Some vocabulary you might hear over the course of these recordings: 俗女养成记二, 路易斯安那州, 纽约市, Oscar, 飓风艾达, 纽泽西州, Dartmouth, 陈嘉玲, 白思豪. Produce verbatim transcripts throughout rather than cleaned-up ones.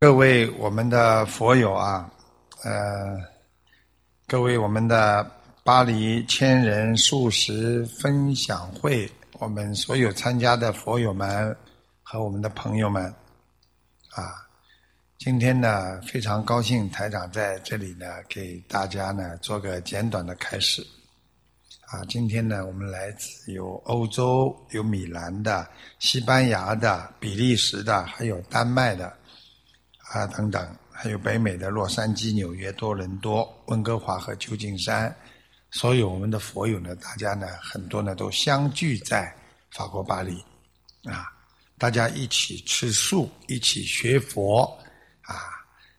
各位我们的佛友啊，呃，各位我们的巴黎千人素食分享会，我们所有参加的佛友们和我们的朋友们啊，今天呢非常高兴台长在这里呢给大家呢做个简短的开始啊。今天呢我们来自有欧洲、有米兰的、西班牙的、比利时的，还有丹麦的啊，等等，还有北美的洛杉矶、纽约、多伦多、温哥华和旧金山，所有我们的佛友呢，大家呢很多呢都相聚在法国巴黎啊，大家一起吃素，一起学佛啊。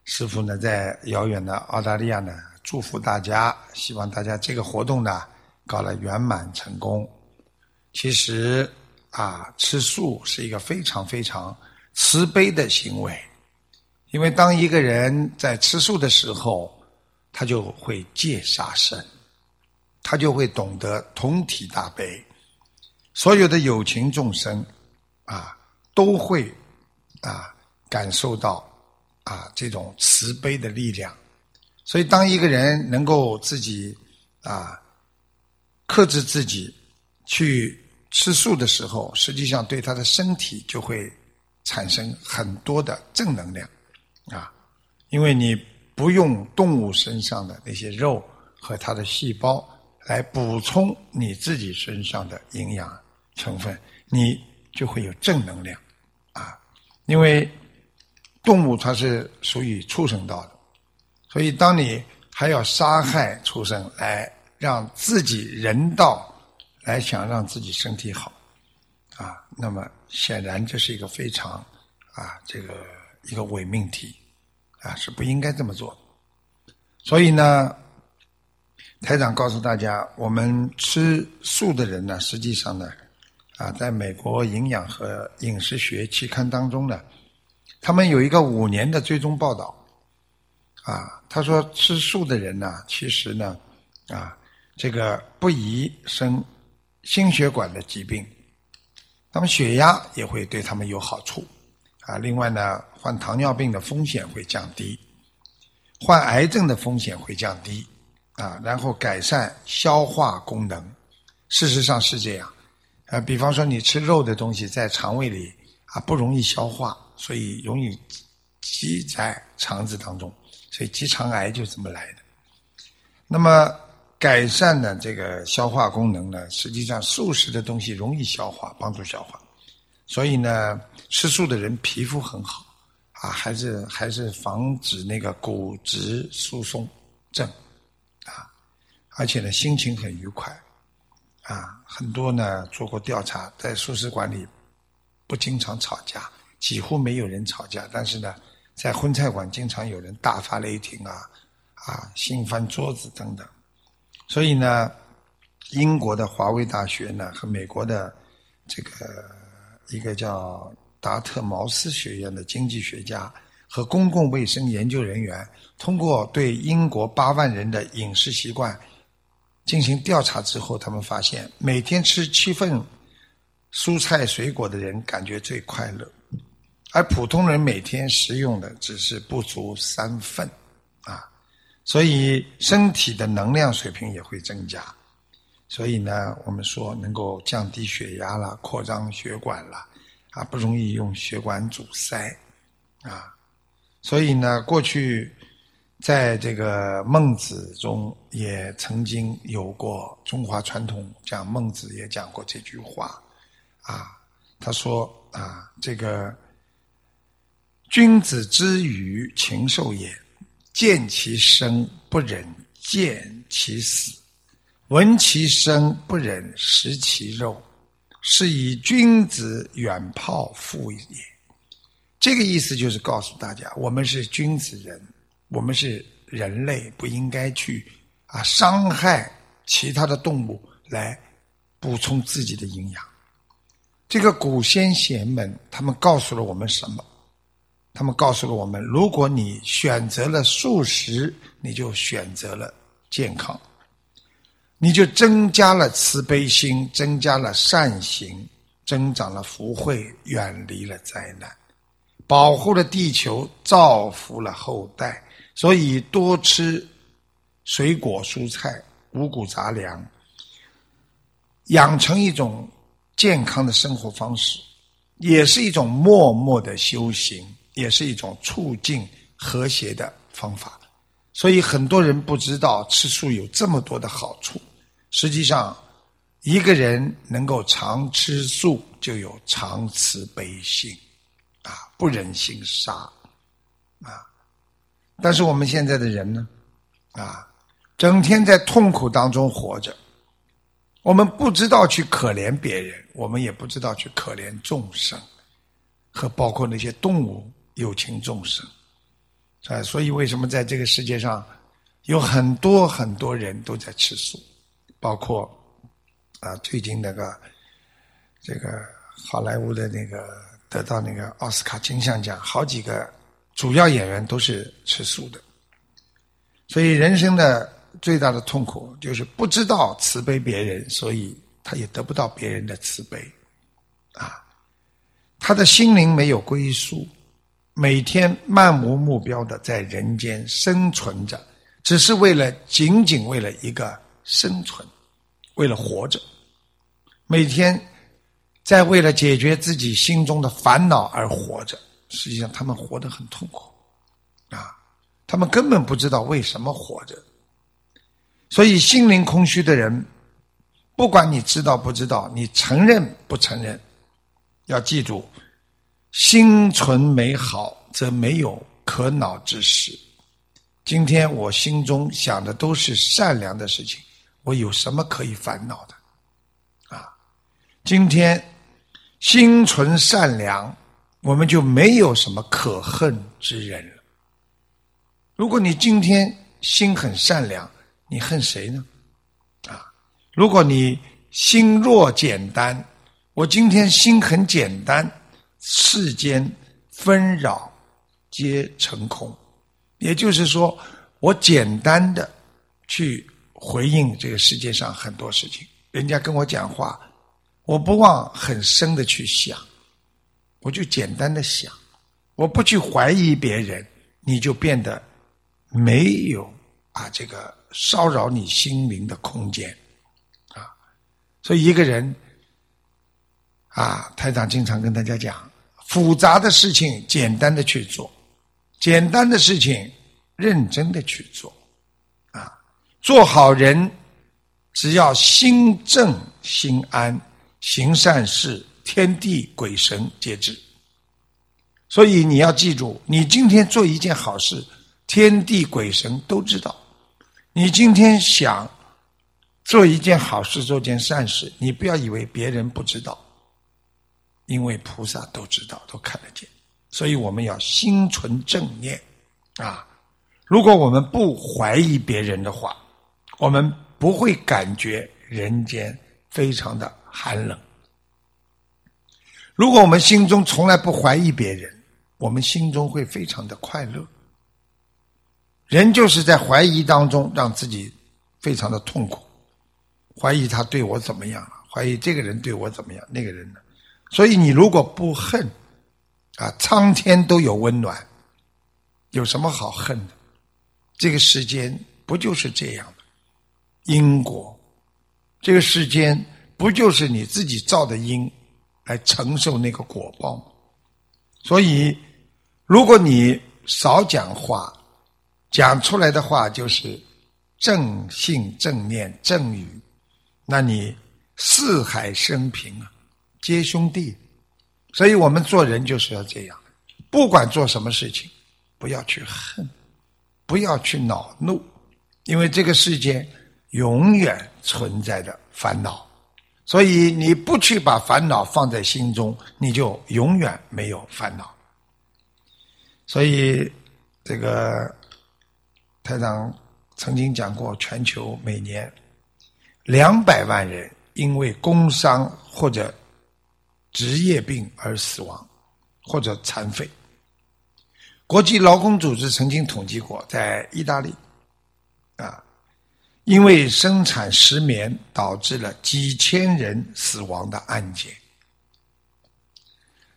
师父呢在遥远的澳大利亚呢祝福大家，希望大家这个活动呢搞得圆满成功。其实啊，吃素是一个非常非常慈悲的行为。因为当一个人在吃素的时候，他就会戒杀生，他就会懂得同体大悲，所有的有情众生啊，都会啊感受到啊这种慈悲的力量。所以当一个人能够自己啊克制自己去吃素的时候，实际上对他的身体就会产生很多的正能量啊，因为你不用动物身上的那些肉和它的细胞来补充你自己身上的营养成分，你就会有正能量啊。因为动物它是属于畜生道的，所以当你还要杀害畜生来让自己人道，来想让自己身体好啊，那么显然这是一个非常啊这个一个伪命题啊，是不应该这么做。所以呢台长告诉大家，我们吃素的人呢，实际上呢啊，在美国营养和饮食学期刊当中呢，他们有一个五年的追踪报道啊，他说吃素的人呢，其实呢啊这个不宜生心血管的疾病，他们血压也会对他们有好处啊，另外呢患糖尿病的风险会降低，患癌症的风险会降低啊，然后改善消化功能。事实上是这样啊，比方说你吃肉的东西在肠胃里啊不容易消化，所以容易积在肠子当中，所以结肠癌就这么来的。那么改善呢这个消化功能呢，实际上素食的东西容易消化，帮助消化，所以呢吃素的人皮肤很好啊，还是还是防止那个骨质疏松症啊，而且呢心情很愉快啊，很多呢做过调查，在素食馆里不经常吵架，几乎没有人吵架，但是呢在荤菜馆经常有人大发雷霆啊啊掀翻桌子等等。所以呢英国的华威大学呢和美国的这个一个叫达特茅斯学院的经济学家和公共卫生研究人员，通过对英国八万人的饮食习惯进行调查之后，他们发现每天吃七份蔬菜水果的人感觉最快乐，而普通人每天食用的只是不足三份啊，所以身体的能量水平也会增加。所以呢我们说能够降低血压啦，扩张血管啦啊，不容易用血管阻塞啊。所以呢过去在这个孟子中也曾经有过，中华传统讲孟子也讲过这句话啊，他说啊这个君子之于禽兽也，见其生不忍见其死，闻其声不忍食其肉，是以君子远庖父也。这个意思就是告诉大家，我们是君子人，我们是人类，不应该去啊伤害其他的动物来补充自己的营养。这个古先贤们他们告诉了我们什么？他们告诉了我们，如果你选择了素食，你就选择了健康，你就增加了慈悲心，增加了善行，增长了福慧，远离了灾难。保护了地球，造福了后代。所以多吃水果蔬菜、五谷杂粮，养成一种健康的生活方式，也是一种默默的修行，也是一种促进和谐的方法。所以很多人不知道吃素有这么多的好处。实际上一个人能够常吃素，就有常慈悲心啊，不忍心杀啊。但是我们现在的人呢，啊，整天在痛苦当中活着，我们不知道去可怜别人，我们也不知道去可怜众生，和包括那些动物、有情众生，啊，所以为什么在这个世界上有很多很多人都在吃素，包括啊，最近那个这个好莱坞的那个得到那个奥斯卡金像奖，好几个主要演员都是吃素的。所以人生的最大的痛苦就是不知道慈悲别人，所以他也得不到别人的慈悲啊，他的心灵没有归宿，每天漫无目标的在人间生存着，只是为了仅仅为了一个生存，为了活着，每天在为了解决自己心中的烦恼而活着。实际上他们活得很痛苦啊，他们根本不知道为什么活着。所以心灵空虚的人，不管你知道不知道，你承认不承认，要记住，心存美好则没有可恼之事。今天我心中想的都是善良的事情，我有什么可以烦恼的啊？今天心存善良，我们就没有什么可恨之人了。如果你今天心很善良，你恨谁呢？啊，如果你心若简单，我今天心很简单，世间纷扰皆成空。也就是说，我简单的去回应这个世界上很多事情，人家跟我讲话，我不往很深的去想，我就简单的想，我不去怀疑别人，你就变得没有啊这个骚扰你心灵的空间啊。所以一个人啊，台长经常跟大家讲，复杂的事情简单的去做，简单的事情认真的去做啊，做好人，只要心正心安，行善事，天地鬼神皆知。所以你要记住，你今天做一件好事，天地鬼神都知道。你今天想做一件好事，做件善事，你不要以为别人不知道，因为菩萨都知道，都看得见。所以我们要心存正念啊！如果我们不怀疑别人的话，我们不会感觉人间非常的寒冷。如果我们心中从来不怀疑别人，我们心中会非常的快乐。人就是在怀疑当中让自己非常的痛苦，怀疑他对我怎么样了，怀疑这个人对我怎么样，那个人呢？所以你如果不恨啊，苍天都有温暖，有什么好恨的？这个世间不就是这样的因果？这个世间不就是你自己造的因来承受那个果报。所以如果你少讲话，讲出来的话就是正信正念正语，那你四海升平啊，皆兄弟。所以我们做人就是要这样，不管做什么事情，不要去恨，不要去恼怒，因为这个世界永远存在的烦恼。所以你不去把烦恼放在心中，你就永远没有烦恼。所以这个台长曾经讲过，全球每年两百万人因为工伤或者职业病而死亡，或者残废。国际劳工组织曾经统计过，在意大利啊，因为生产石棉导致了几千人死亡的案件。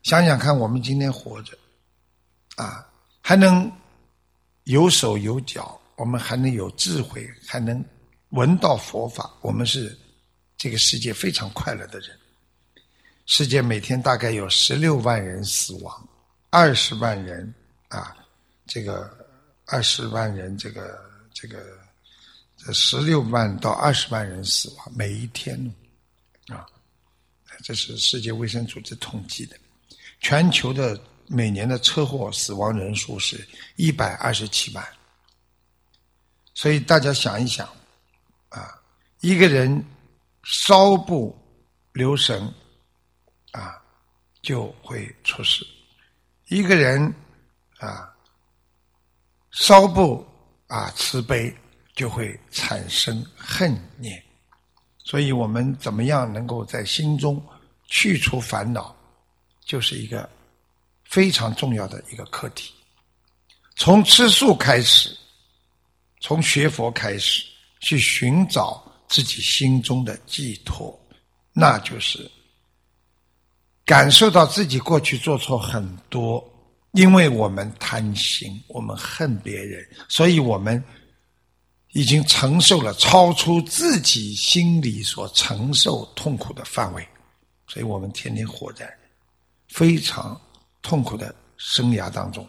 想想看，我们今天活着，啊，还能有手有脚，我们还能有智慧，还能闻到佛法，我们是这个世界非常快乐的人。世界每天大概有十六万人死亡，二十万人啊，这个二十万人，这个这个这十六万到二十万人死亡每一天啊，这是世界卫生组织统计的。全球的每年的车祸死亡人数是一百二十七万。所以大家想一想啊，一个人稍不留神啊就会出事，一个人啊稍不啊慈悲就会产生恨念。所以我们怎么样能够在心中去除烦恼，就是一个非常重要的一个课题。从吃素开始，从学佛开始，去寻找自己心中的寄托，那就是感受到自己过去做错很多，因为我们贪心，我们恨别人，所以我们已经承受了超出自己心里所承受痛苦的范围，所以我们天天活在非常痛苦的生涯当中。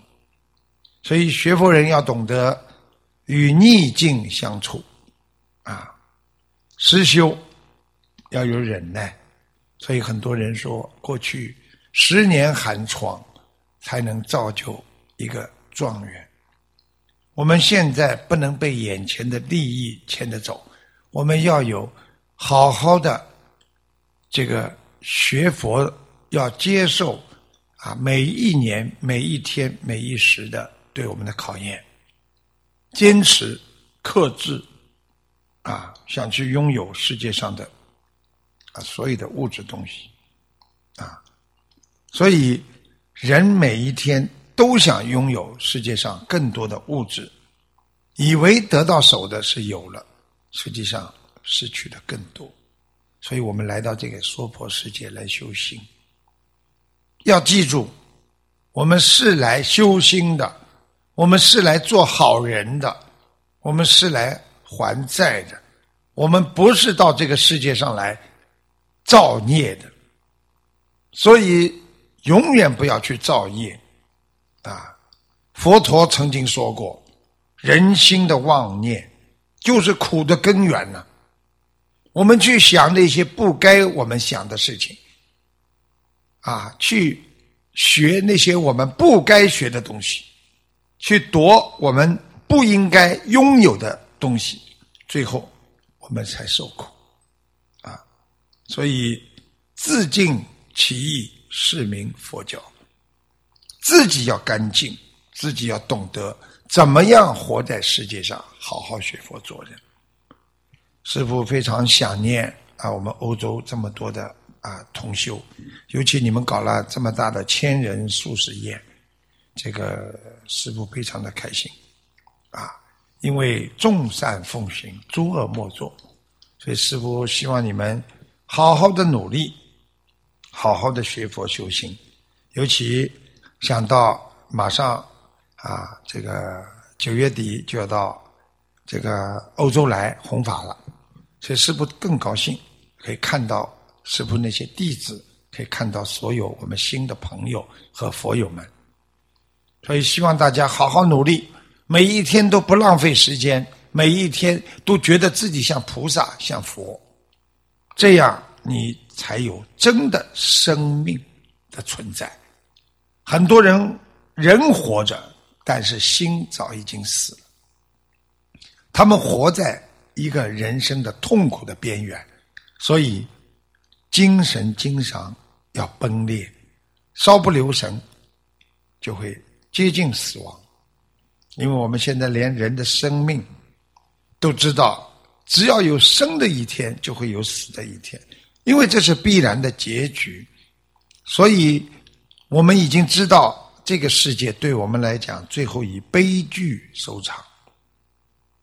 所以学佛人要懂得与逆境相处啊，实修要有忍耐。所以很多人说，过去十年寒窗才能造就一个状元。我们现在不能被眼前的利益牵着走，我们要有好好的这个学佛，要接受啊每一年每一天每一时的对我们的考验，坚持克制啊，想去拥有世界上的啊所有的物质东西啊。所以人每一天都想拥有世界上更多的物质，以为得到手的是有了，实际上失去的更多。所以我们来到这个娑婆世界来修行，要记住我们是来修心的，我们是来做好人的，我们是来还债的，我们不是到这个世界上来造孽的。所以永远不要去造业啊！佛陀曾经说过，人心的妄念就是苦的根源呢、啊。我们去想那些不该我们想的事情啊，去学那些我们不该学的东西，去夺我们不应该拥有的东西，最后我们才受苦啊！所以自净其意，是名佛教。自己要干净，自己要懂得怎么样活在世界上，好好学佛做人。师父非常想念啊，我们欧洲这么多的啊同修，尤其你们搞了这么大的千人素食宴，这个师父非常的开心啊，因为众善奉行，诸恶莫作，所以师父希望你们好好的努力，好好的学佛修行，尤其。想到马上啊，这个九月底就要到这个欧洲来弘法了，所以师父更高兴，可以看到师父那些弟子，可以看到所有我们新的朋友和佛友们。所以希望大家好好努力，每一天都不浪费时间，每一天都觉得自己像菩萨像佛，这样你才有真的生命的存在。很多人人活着，但是心早已经死了，他们活在一个人生的痛苦的边缘，所以精神经常要崩裂，稍不留神就会接近死亡。因为我们现在连人的生命都知道，只要有生的一天就会有死的一天，因为这是必然的结局。所以我们已经知道这个世界对我们来讲最后以悲剧收场，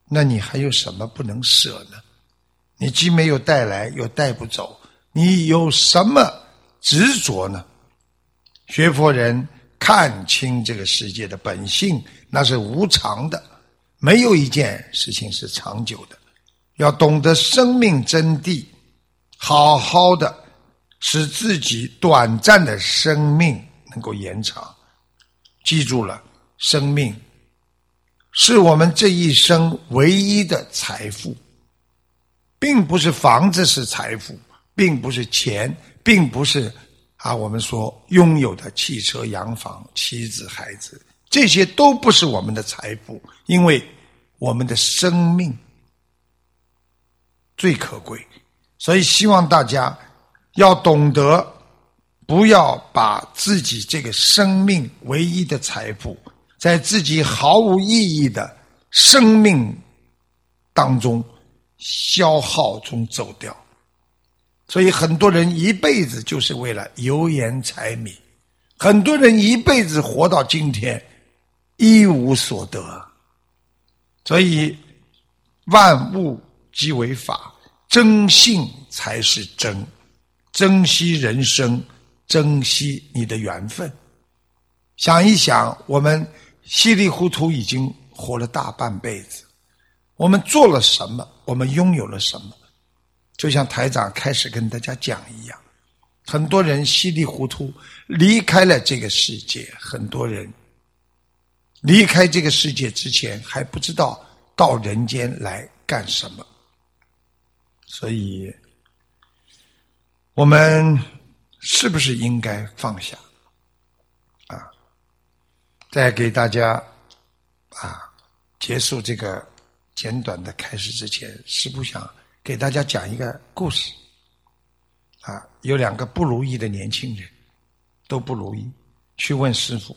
那你还有什么不能舍呢？你既没有带来又带不走，你有什么执着呢？学佛人看清这个世界的本性，那是无常的，没有一件事情是长久的。要懂得生命真谛，好好的使自己短暂的生命能够延长。记住了，生命是我们这一生唯一的财富，并不是房子是财富，并不是钱，并不是啊我们所拥有的汽车、洋房、妻子、孩子，这些都不是我们的财富，因为我们的生命最可贵。所以希望大家要懂得，不要把自己这个生命唯一的财富，在自己毫无意义的生命当中消耗中走掉。所以很多人一辈子就是为了油盐柴米，很多人一辈子活到今天一无所得。所以万物即为法，真性才是真，珍惜人生，珍惜你的缘分。想一想，我们稀里糊涂已经活了大半辈子，我们做了什么，我们拥有了什么。就像台长开始跟大家讲一样，很多人稀里糊涂离开了这个世界，很多人离开这个世界之前还不知道到人间来干什么。所以我们是不是应该放下啊？在给大家啊结束这个简短的开始之前，师父想给大家讲一个故事啊，有两个不如意的年轻人，都不如意，去问师父，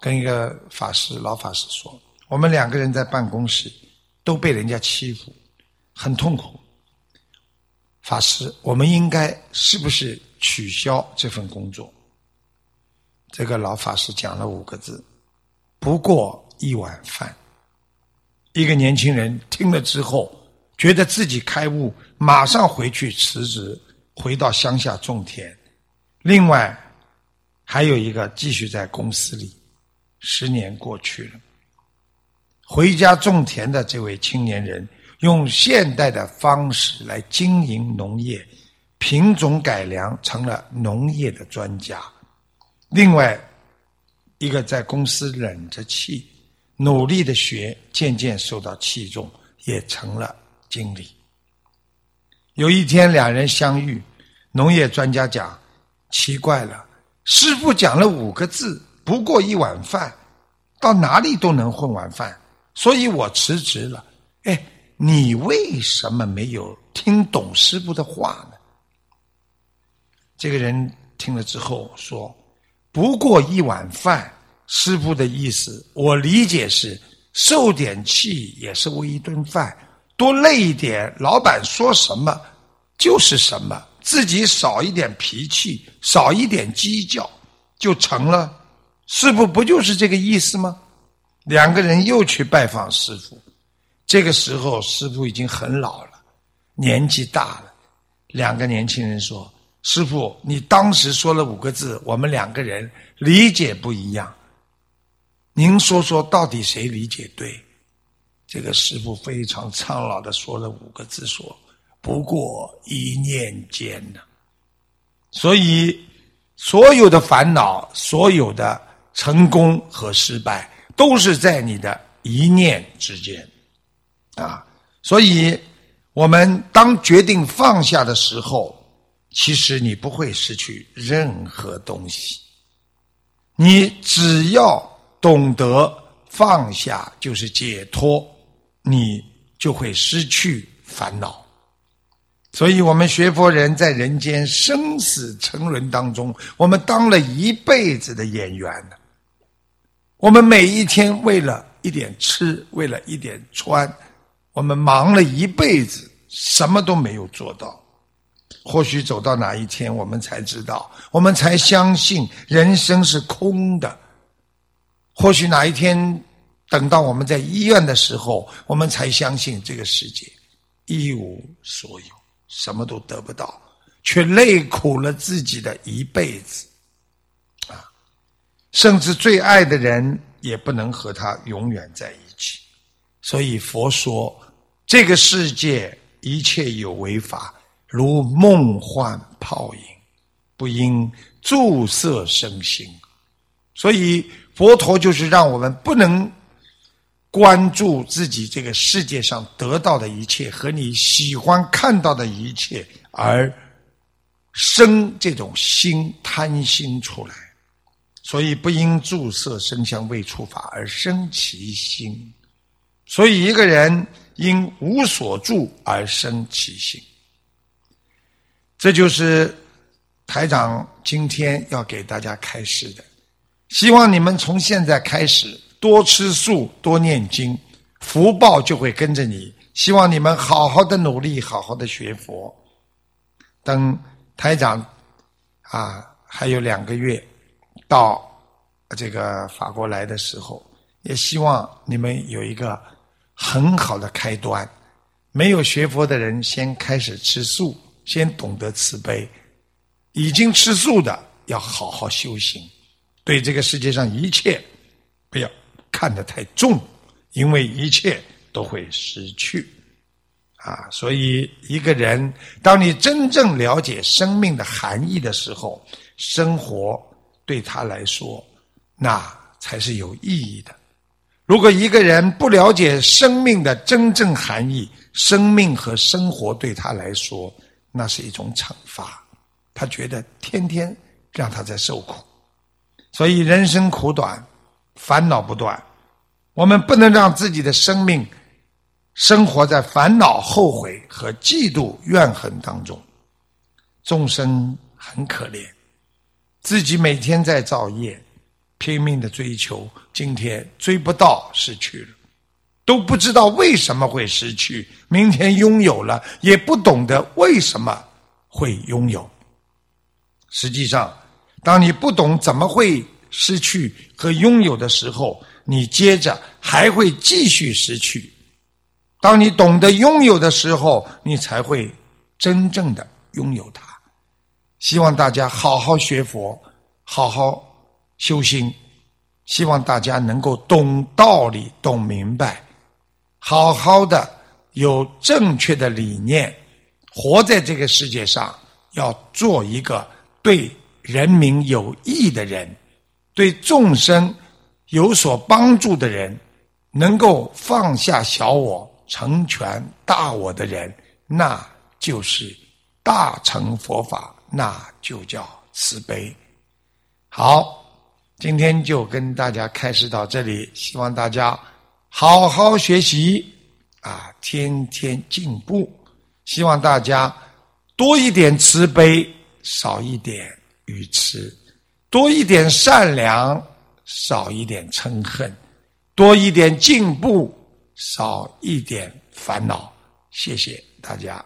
跟一个法师老法师说，我们两个人在办公室都被人家欺负，很痛苦，法师，我们应该是不是取消这份工作？这个老法师讲了五个字，不过一碗饭。一个年轻人听了之后，觉得自己开悟，马上回去辞职，回到乡下种田。另外，还有一个继续在公司里，十年过去了。回家种田的这位青年人，用现代的方式来经营农业，品种改良成了农业的专家。另外一个在公司忍着气努力的学，渐渐受到器重，也成了经理。有一天两人相遇，农业专家讲，奇怪了，师父讲了五个字，不过一碗饭，到哪里都能混碗饭，所以我辞职了。哎，你为什么没有听懂师父的话呢？这个人听了之后说，不过一碗饭，师父的意思我理解是，受点气也是为一顿饭，多累一点，老板说什么就是什么，自己少一点脾气，少一点计较就成了，师父不就是这个意思吗？两个人又去拜访师父，这个时候师父已经很老了，年纪大了。两个年轻人说，师父，你当时说了五个字，我们两个人理解不一样，您说说到底谁理解对？这个师父非常苍老的说了五个字，说不过一念间呢。所以所有的烦恼，所有的成功和失败，都是在你的一念之间啊，所以我们当决定放下的时候，其实你不会失去任何东西，你只要懂得放下就是解脱，你就会失去烦恼。所以我们学佛人在人间生死沉沦当中，我们当了一辈子的演员，我们每一天为了一点吃，为了一点穿，我们忙了一辈子，什么都没有做到。或许走到哪一天，我们才知道，我们才相信人生是空的。或许哪一天等到我们在医院的时候，我们才相信这个世界一无所有，什么都得不到，却累苦了自己的一辈子啊！甚至最爱的人也不能和他永远在一起。所以佛说，这个世界一切有为法，如梦幻泡影，不应注色生心。所以佛陀就是让我们不能关注自己这个世界上得到的一切和你喜欢看到的一切，而生这种心贪心出来。所以不因住色声香味触法而生其心。所以一个人因无所住而生其心。这就是台长今天要给大家开示的，希望你们从现在开始多吃素，多念经，福报就会跟着你。希望你们好好的努力，好好的学佛。等台长啊，还有两个月到这个法国来的时候，也希望你们有一个很好的开端。没有学佛的人，先开始吃素，先懂得慈悲；已经吃素的，要好好修行，对这个世界上一切不要看得太重，因为一切都会失去啊！所以一个人当你真正了解生命的含义的时候，生活对他来说那才是有意义的。如果一个人不了解生命的真正含义，生命和生活对他来说那是一种惩罚，他觉得天天让他在受苦。所以人生苦短，烦恼不断，我们不能让自己的生命生活在烦恼、后悔和嫉妒、怨恨当中。众生很可怜，自己每天在造业，拼命的追求，今天追不到，失去了，都不知道为什么会失去；明天拥有了，也不懂得为什么会拥有。实际上，当你不懂怎么会失去和拥有的时候，你接着还会继续失去。当你懂得拥有的时候，你才会真正的拥有它。希望大家好好学佛，好好修心，希望大家能够懂道理，懂明白，好好的有正确的理念，活在这个世界上，要做一个对人民有益的人，对众生有所帮助的人，能够放下小我，成全大我的人，那就是大乘佛法，那就叫慈悲。好，今天就跟大家开示到这里，希望大家好好学习啊，天天进步。希望大家多一点慈悲，少一点愚痴。多一点善良，少一点嗔恨；多一点进步，少一点烦恼。谢谢大家。